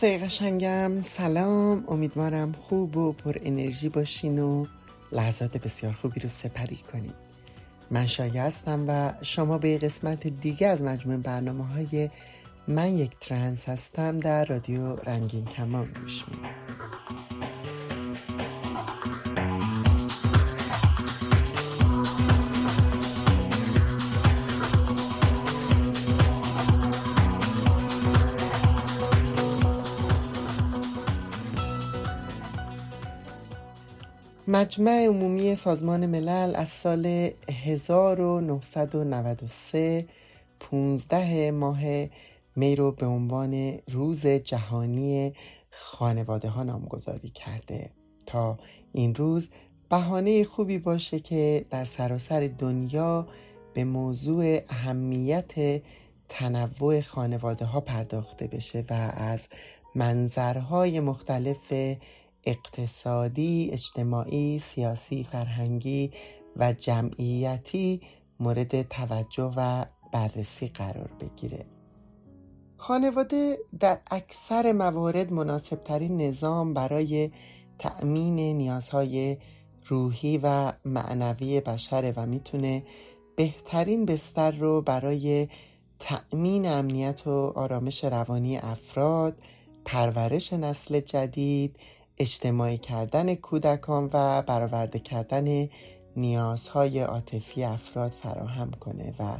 دوستای قشنگم سلام، امیدوارم خوب و پر انرژی باشین و لحظات بسیار خوبی رو سپری کنین. من شایه هستم و شما به قسمت دیگه از مجموعه برنامه‌های من یک ترنس هستم در رادیو رنگین کمان گوش میدید. مجمع عمومی سازمان ملل از سال 1993 15 ماه می رو به عنوان روز جهانی خانواده ها نامگذاری کرده تا این روز بهانه خوبی باشه که در سراسر دنیا به موضوع اهمیت تنوع خانواده ها پرداخته بشه و از منظرهای مختلف اقتصادی، اجتماعی، سیاسی، فرهنگی و جمعیتی مورد توجه و بررسی قرار بگیره. خانواده در اکثر موارد مناسبترین نظام برای تأمین نیازهای روحی و معنوی بشره و میتونه بهترین بستر رو برای تأمین امنیت و آرامش روانی افراد، پرورش نسل جدید، اجتماعی کردن کودکان و برآورده کردن نیازهای عاطفی افراد فراهم کنه و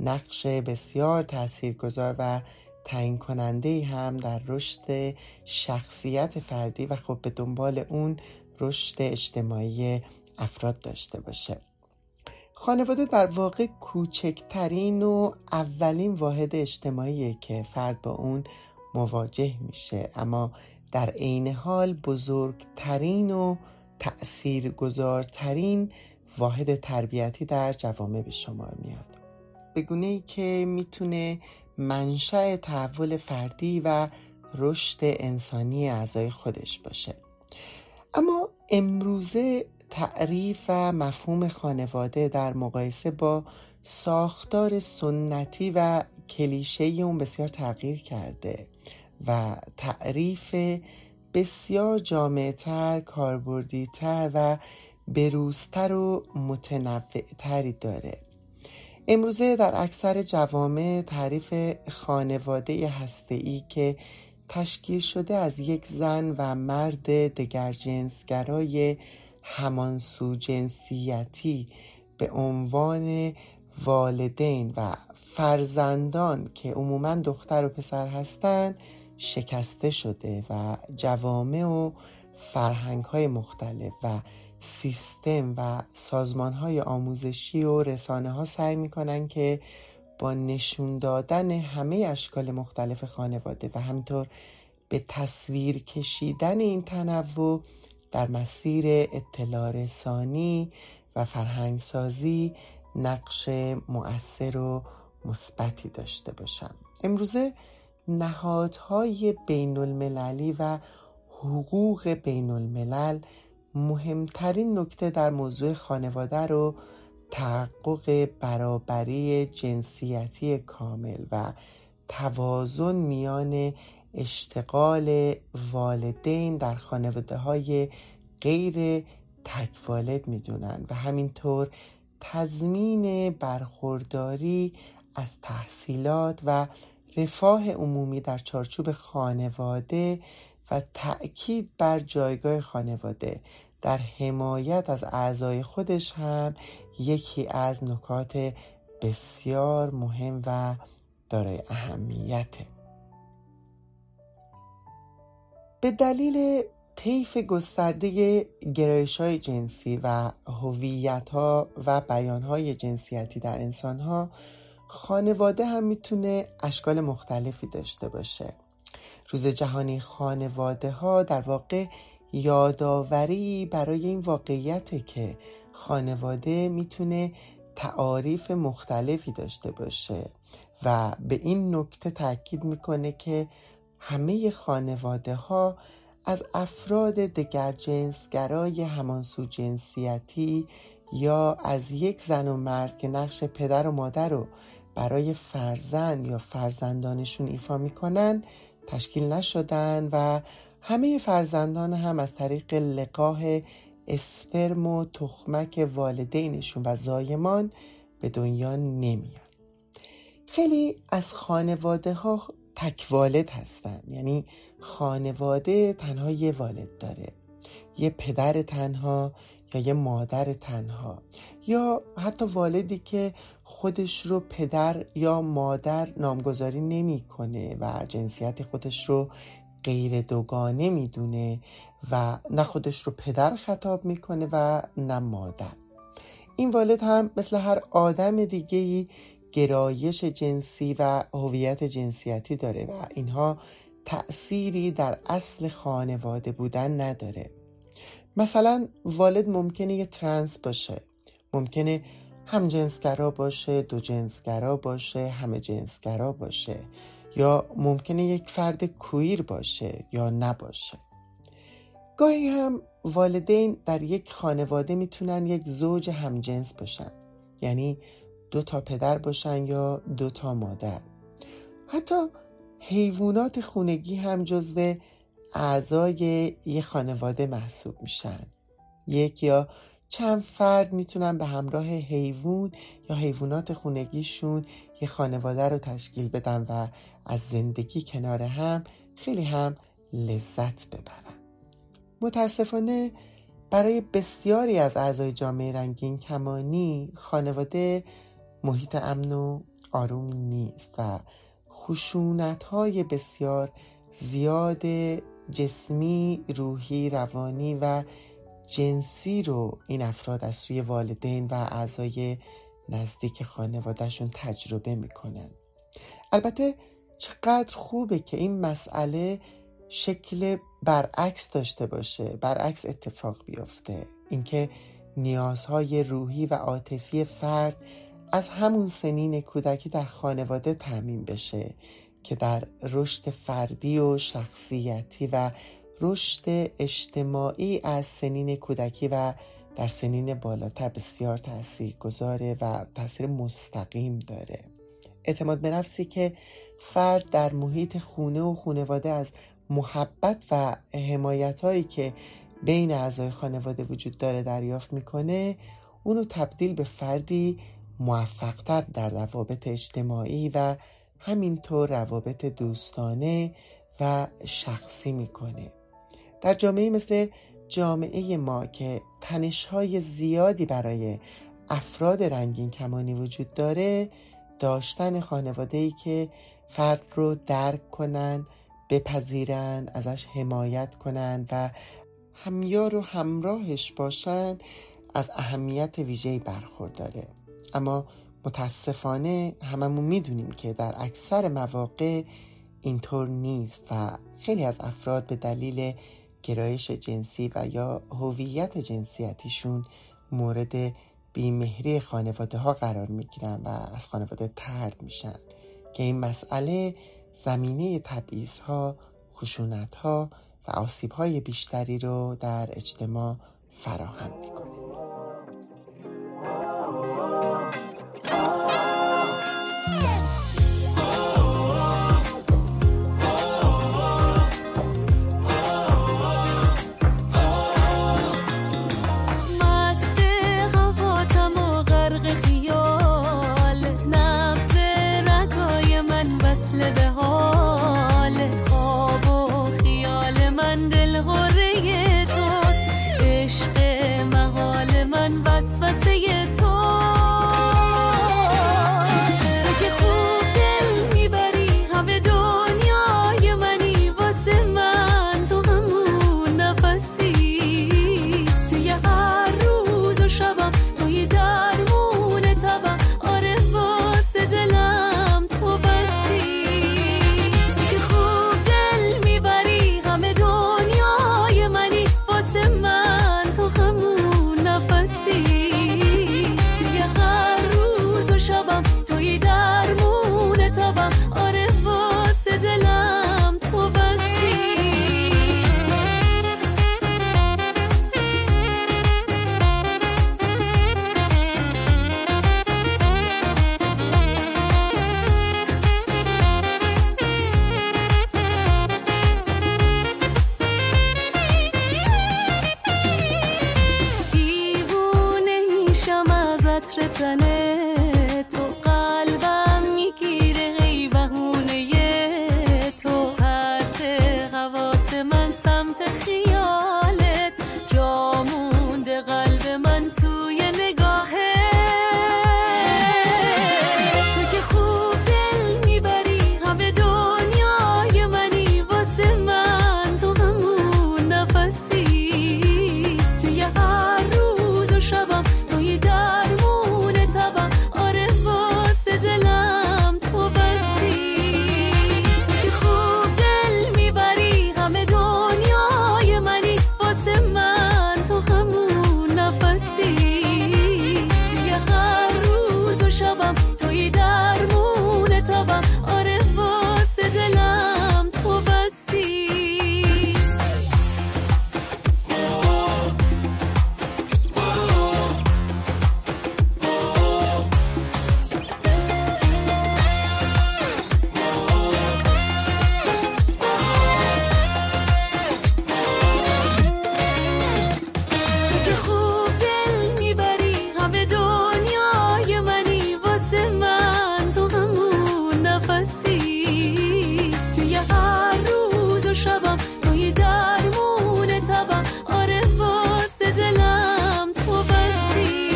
نقش بسیار تاثیرگذار و تعیین کننده هم در رشد شخصیت فردی و خب به دنبال اون رشد اجتماعی افراد داشته باشه. خانواده در واقع کوچکترین و اولین واحد اجتماعیه که فرد با اون مواجه میشه، اما در عین حال بزرگترین و تأثیرگذارترین واحد تربیتی در جوامع به شمار میاد، به گونه‌ای که میتونه منشأ تحول فردی و رشد انسانی اعضای خودش باشه. اما امروزه تعریف و مفهوم خانواده در مقایسه با ساختار سنتی و کلیشه‌ای اون بسیار تغییر کرده و تعریف بسیار جامع‌تر، کاربردی‌تر و بروزتر و متنوع‌تری داره. امروزه در اکثر جوامع تعریف خانواده هسته‌ای که تشکیل شده از یک زن و مرد دگرجنسگرای همانسو جنسیتی به عنوان والدین و فرزندان که عموماً دختر و پسر هستند شکسته شده و جوامع و فرهنگ‌های مختلف و سیستم و سازمان‌های آموزشی و رسانه‌ها سعی می‌کنن که با نشون دادن همه اشکال مختلف خانواده و همینطور به تصویر کشیدن این تنوع در مسیر اطلاع رسانی و فرهنگسازی نقش مؤثر و مثبتی داشته باشن. امروزه نهادهای بین المللی و حقوق بین الملل مهمترین نکته در موضوع خانواده رو تحقق برابری جنسیتی کامل و توازن میان اشتغال والدین در خانواده های غیر تکوالد میدونن و همینطور تضمین برخورداری از تحصیلات و رفاه عمومی در چارچوب خانواده و تأکید بر جایگاه خانواده در حمایت از اعضای خودش هم یکی از نکات بسیار مهم و دارای اهمیته. به دلیل طیف گسترده گرایش‌های جنسی و هویت‌ها و بیان‌های جنسیتی در انسان‌ها، خانواده هم میتونه اشکال مختلفی داشته باشه. روز جهانی خانواده‌ها در واقع یادآوری برای این واقعیت که خانواده میتونه تعاریف مختلفی داشته باشه و به این نکته تأکید میکنه که همه خانواده‌ها از افراد دگرجنسگرای همانسو جنسیتی یا از یک زن و مرد که نقش پدر و مادر رو برای فرزند یا فرزندانشون ایفا میکنن تشکیل نشدن و همه فرزندان هم از طریق لقاح اسپرم و تخمک والدینشون و زایمان به دنیا نمیان. خیلی از خانواده ها تک والد هستن، یعنی خانواده تنها یه والد داره، یه پدر تنها یا یه مادر تنها، یا حتی والدی که خودش رو پدر یا مادر نامگذاری نمی‌کنه و جنسیت خودش رو غیر دوگانه میدونه و نه خودش رو پدر خطاب میکنه و نه مادر. این والد هم مثل هر آدم دیگه‌ای گرایش جنسی و هویت جنسیتی داره و اینها تأثیری در اصل خانواده بودن نداره. مثلا والد ممکنه یه ترنس باشه، ممکنه همجنسگرا باشه، دوجنسگرا باشه، همه جنسگرا باشه، یا ممکنه یک فرد کویر باشه یا نباشه. گاهی هم والدین در یک خانواده میتونن یک زوج همجنس باشن، یعنی 2 تا پدر باشن یا 2 تا مادر. حتی حیوانات خونگی هم جزو اعضای یه خانواده محسوب میشن. یک یا چند فرد میتونن به همراه حیوان یا حیوانات خونگیشون یه خانواده رو تشکیل بدن و از زندگی کنار هم خیلی هم لذت ببرن. متاسفانه برای بسیاری از اعضای جامعه رنگین کمانی خانواده محیط امن و آروم نیست و خشونت‌های بسیار زیاد جسمی، روحی، روانی و جنسی رو این افراد از سوی والدین و اعضای نزدیک خانوادهشون تجربه میکنن. البته چقدر خوبه که این مسئله شکل برعکس داشته باشه، برعکس اتفاق بیفته، اینکه نیازهای روحی و عاطفی فرد از همون سنین کودکی در خانواده تامین بشه که در رشد فردی و شخصیتی و رشد اجتماعی از سنین کودکی و در سنین بالاتر بسیار تاثیرگذاره و تاثیر مستقیم داره. اعتماد به نفسی که فرد در محیط خونه و خانواده از محبت و حمایت‌هایی که بین اعضای خانواده وجود داره دریافت میکنه، اونو تبدیل به فردی موفق‌تر در روابط اجتماعی و همینطور روابط دوستانه و شخصی میکنه. در جامعه مثل جامعه ما که تنش‌های زیادی برای افراد رنگین کمانی وجود داره، داشتن خانواده‌ای که فرد رو درک کنن، بپذیرن، ازش حمایت کنن و همیار و همراهش باشن از اهمیت ویژه‌ای برخورداره. اما متاسفانه هممون میدونیم که در اکثر مواقع اینطور نیست و خیلی از افراد به دلیل گرایش جنسی و یا هویت جنسیتیشون مورد بیمهری خانواده ها قرار میگیرن و از خانواده طرد میشن که این مسئله زمینه تبعیض ها، خشونت ها و آسیب های بیشتری رو در اجتماع فراهم میکنه. من دل هوره توست، عشق من عطر تنه تو قلبم میگیره، ای بهونه تو پرت خواس من سمت خیالت، جا مونده قلب من توی نگاهه. تو که خوب دل میبری، همه دنیای منی، واسه من تو همون نفسی، توی هر روز و شبم توی درمون تبم، آره واسه دلم تو بسی. تو که خوب دل میبری، همه دنیای منی، واسه من تو همون نفسی، توی هر روز و شبم توی درمون تبم، آره واسه دلم تو بسی. تو که خوب دل میبری، همه دنیای منی، واسه من تو همون نفسی، توی هر روز و شبم توی درمون تبم، آره واسه دلم تو بسی. تو که خوب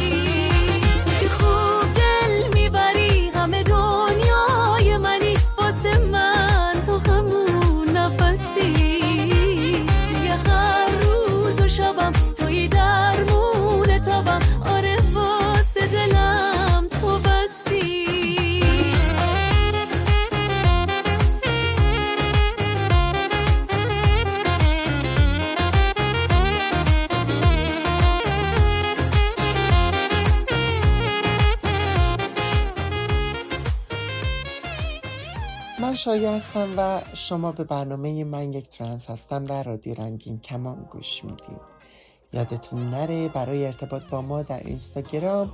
دل میبری، همه دنیای منی، واسه من تو همون نفسی، توی هر روز و شبم توی درمون تبم، آره واسه دلم تو بسی. من شایعه هستم و شما به برنامه من یک ترنس هستم در رادیو رنگین کمان گوش میدید. یادتون نره برای ارتباط با ما در اینستاگرام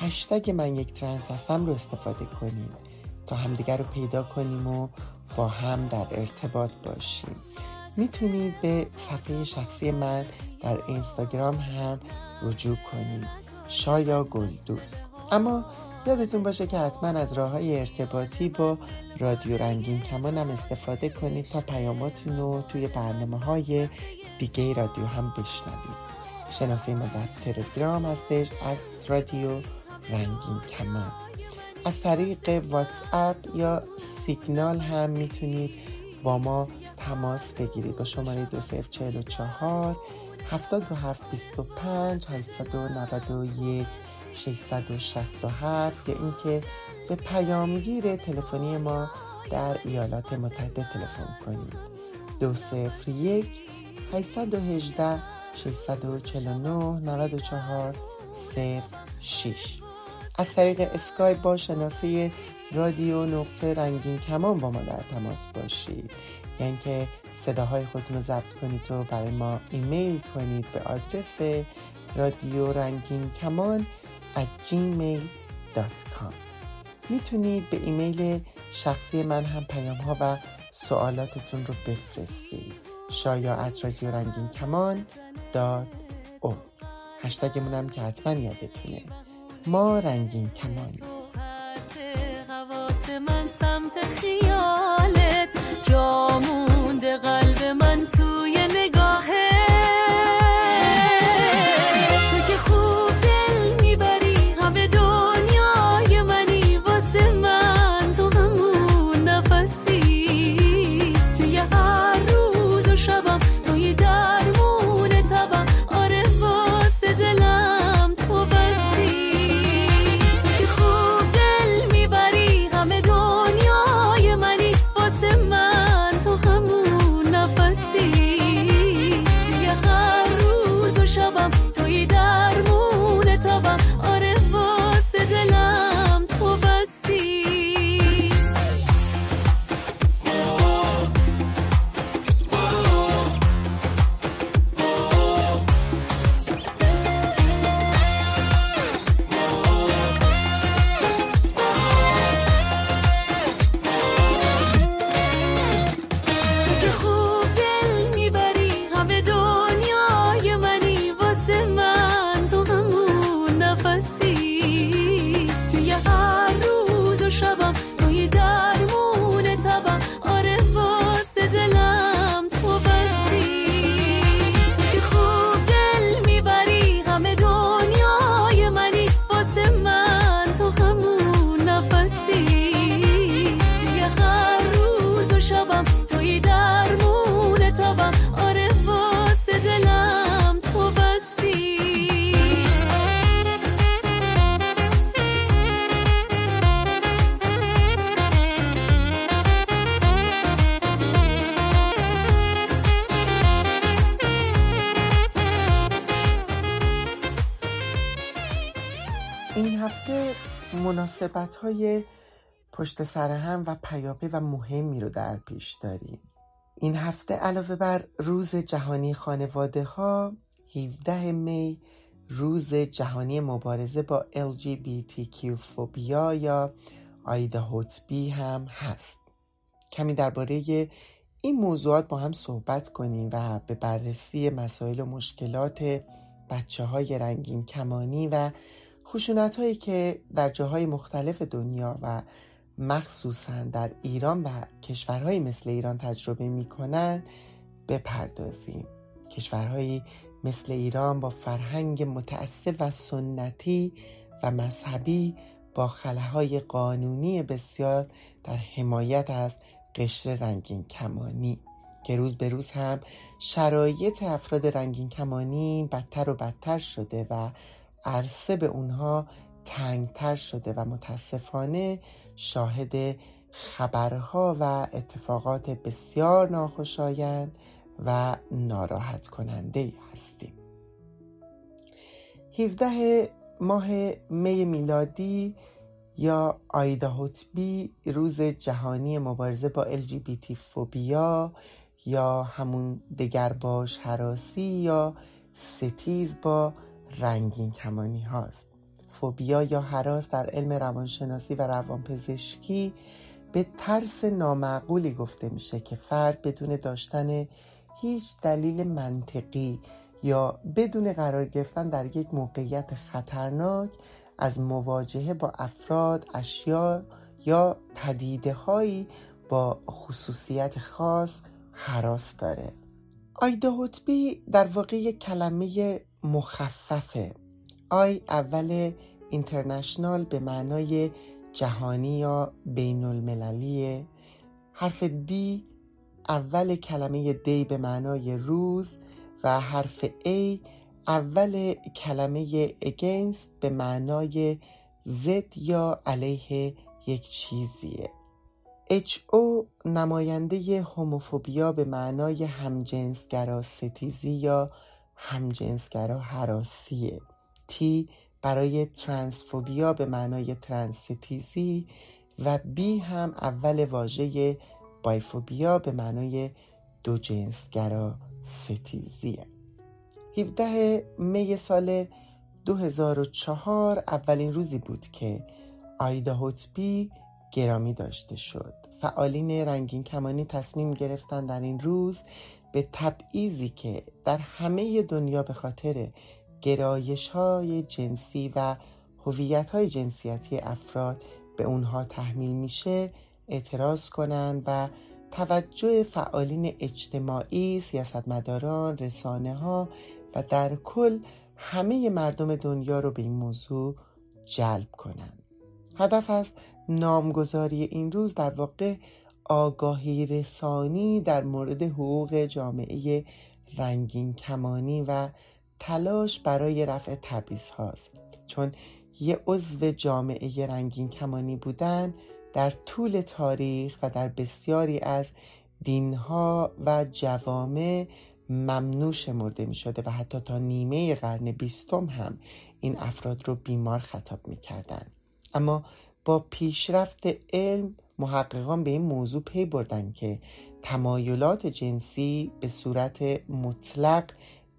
هشتگ من یک ترنس هستم رو استفاده کنید تا همدیگر رو پیدا کنیم و با هم در ارتباط باشیم. میتونید به صفحه شخصی من در اینستاگرام هم رجوع کنید، شایا گلدوست. اما یادتون باشه که حتما از راه‌های ارتباطی با رادیو رنگین کمان هم استفاده کنید تا پیاماتون رو توی برنامه‌های دیگه رادیو هم بشنوید. شناسه ما در تلگرام هستش @رادیو رنگین کمان. از طریق واتس اپ یا سیگنال هم میتونید با ما تماس بگیرید با شماره 2044 7225 891 667 یا اینکه به پیامگیر تلفنی ما در ایالات متحده تلفن کنید 201 818 649 9406. از طریق اسکایپ با شناسه رادیو نقطه رنگین کمان با ما در تماس باشید، یعنی که صداهای خودتون رو ضبط کنید و برای ما ایمیل کنید به آدرس radioranginkaman@gmail.com. میتونید به ایمیل شخصی من هم پیام ها و سوالاتتون رو بفرستید، shaya@radioranginkaman.org. هشتگمون هم که حتما یادتونه، ما رنگین کمانی. حواس من سمت خیالت، جا مونده قلب من توی نگاهه. تو که خوب دل میبری، همه دنیای منی، واسه من تو همون نفسی، توی هر روز و شبم توی درمون تبم، آره واسه دلم تو بسی. تو که خوب دل میبری، همه دنیای منی، واسه من تو همون این هفته مناسبت‌های پشت سر هم و پیاپی و مهمی رو در پیش داریم. این هفته علاوه بر روز جهانی خانواده‌ها، 17 می روز جهانی مبارزه با LGBTQ فوبیا یا IDAHOTB هم هست. کمی درباره این موضوعات با هم صحبت کنیم و به بررسی مسائل و مشکلات بچه‌های رنگین کمانی و خشونت‌هایی که در جاهای مختلف دنیا و مخصوصاً در ایران و کشورهایی مثل ایران تجربه می‌کنند بپردازیم. کشورهایی مثل ایران با فرهنگ متعصب و سنتی و مذهبی با خلاهای قانونی بسیار در حمایت از قشر رنگین کمانی که روز به روز هم شرایط افراد رنگین کمانی بدتر و بدتر شده و عرصه به اونها تنگتر شده و متاسفانه شاهد خبرها و اتفاقات بسیار ناخوشایند و ناراحت کننده هستیم. 17 ماه می میلادی یا IDAHOTB روز جهانی مبارزه با LGBT فوبیا یا همون دگرباش هراسی یا ستیز با رنگین کمانی هاست. فوبیا یا هراس در علم روانشناسی و روانپزشکی به ترس نامعقولی گفته میشه که فرد بدون داشتن هیچ دلیل منطقی یا بدون قرار گرفتن در یک موقعیت خطرناک از مواجهه با افراد، اشیا یا پدیده‌هایی با خصوصیت خاص هراس داره. IDAHOTB در واقع یک کلمه مخففه. آی اول اینترنشنال به معنای جهانی یا بین المللیه. حرف دی اول کلمه دی به معنای روز و حرف ای اول کلمه against به معنای ضد یا علیه یک چیزیه. HO نماینده هوموفوبیا به معنای همجنسگرا ستیزی یا همجنسگرا هراسیه. T برای ترانسفوبیا به معنای ترنس ستیزی و B هم اول واژه بایفوبیا به معنای دو جنسگرا ستیزیه. 17 می سال 2004 اولین روزی بود که IDAHOTB گرامی داشته شد. فعالین رنگین کمانی تصمیم گرفتن در این روز به تبعیضی که در همه دنیا به خاطر گرایش‌های جنسی و هویت‌های جنسیتی افراد به اونها تحمیل میشه اعتراض کنند و توجه فعالین اجتماعی، سیاستمداران، رسانه‌ها و در کل همه مردم دنیا رو به این موضوع جلب کنند. هدف از نامگذاری این روز در واقع آگاهی رسانی در مورد حقوق جامعه رنگین کمانی و تلاش برای رفع تبعیض هاست، چون یه عضو جامعه رنگین کمانی بودن در طول تاریخ و در بسیاری از دینها و جوامع ممنوع شمرده می شده و حتی تا نیمه قرن 20 هم این افراد رو بیمار خطاب می کردن. اما با پیشرفت علم محققان به این موضوع پی بردن که تمایلات جنسی به صورت مطلق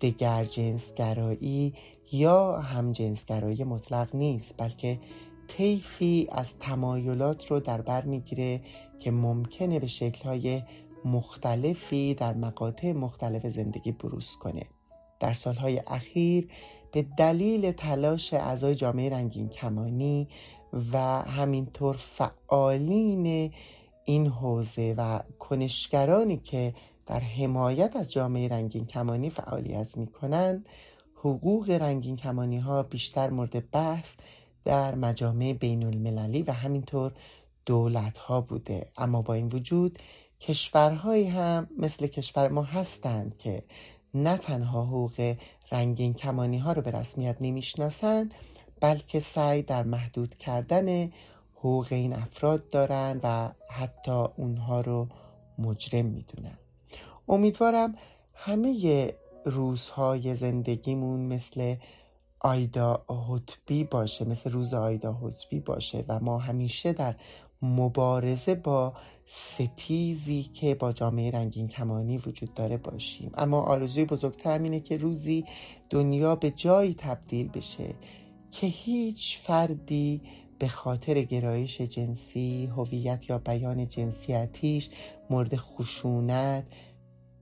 دگرجنسگرایی یا همجنسگرایی مطلق نیست، بلکه طیفی از تمایلات رو در بر میگیره که ممکنه به شکل‌های مختلفی در مقاطع مختلف زندگی بروز کنه. در سالهای اخیر به دلیل تلاش اعضای جامعه رنگین کمانی و همینطور فعالین این حوزه و کنشگرانی که در حمایت از جامعه رنگین کمانی فعالیت می‌کنند، حقوق رنگین کمانی‌ها بیشتر مورد بحث در مجامع بین‌المللی و همینطور دولت‌ها بوده. اما با این وجود کشورهایی هم مثل کشور ما هستند که نه تنها حقوق رنگین کمانی‌ها رو به رسمیت نمی‌شناسند، بلکه سعی در محدود کردن حقوق این افراد دارند و حتی اونها رو مجرم می‌دونند. امیدوارم همه روزهای زندگیمون مثل IDAHOTB باشه، مثل روز IDAHOTB باشه و ما همیشه در مبارزه با ستیزی که با جامعه رنگین کمانی وجود داره باشیم. اما آرزوی بزرگتر اینه که روزی دنیا به جایی تبدیل بشه که هیچ فردی به خاطر گرایش جنسی، هویت یا بیان جنسیتیش مورد خشونت،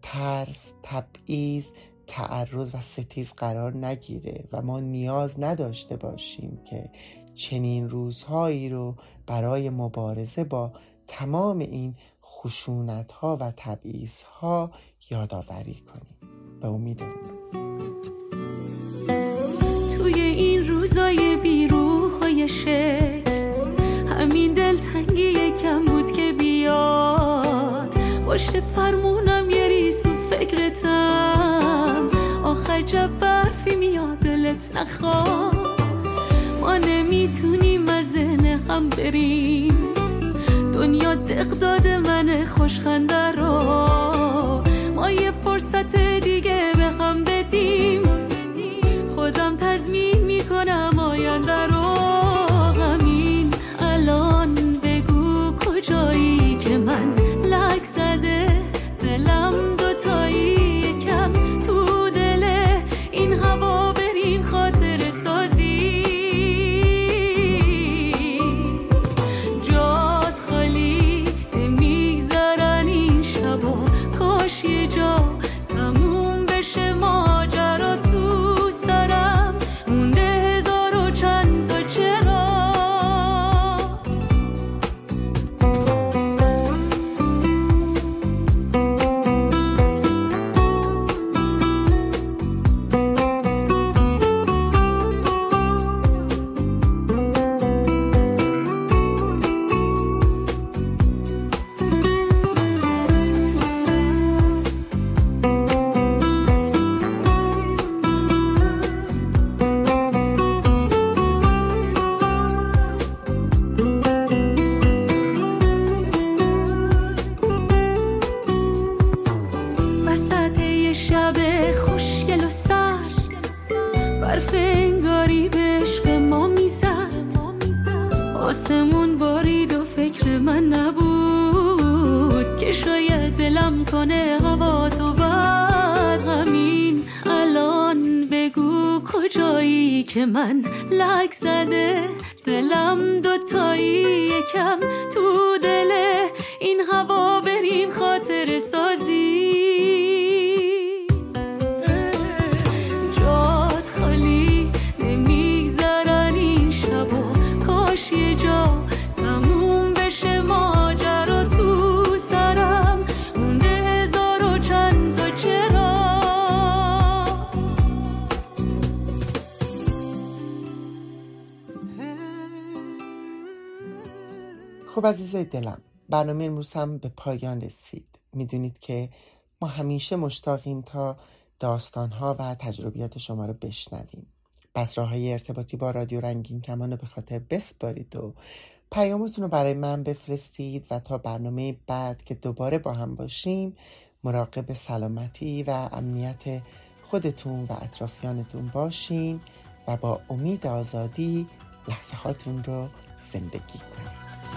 ترس، تبعیض، تعرض و ستیز قرار نگیره و ما نیاز نداشته باشیم که چنین روزهایی رو برای مبارزه با تمام این خشونت‌ها و تبعیض‌ها یادآوری کنیم. به امید امروز. توی این روزای بی‌روح‌های شک همین دلتنگی کم بود که بیاد پشت فرمونم یه ریز تو فکرتم، آخر جب برفی میاد دلت نخواد، ما نمیتونیم از ذهن هم بریم، دنیا دقداد من خوشخنده رو ما یه فرصت دیگه به هم بدیم، خودم تضمین میکنم آینده رو، همین الان بگو کجایی که من لک زده دلم دوتایی کم تو دل این هوا بریم خاطر سازی، جاد خالی نمیگذرن این شبا، کاش یه جا تموم بشه ماجرا تو سرم، مونده هزار و چند تا چرا. خب عزیزای دلم، برنامه امروز هم به پایان رسید. میدونید که ما همیشه مشتاقیم تا داستان‌ها و تجربیات شما رو بشنویم. پس راه‌های ارتباطی با رادیو رنگین کمان رو به خاطر بسپارید و پیامتون رو برای من بفرستید و تا برنامه بعد که دوباره با هم باشیم، مراقب سلامتی و امنیت خودتون و اطرافیانتون باشین و با امید آزادی لحظه‌هاتون رو زندگی کنید.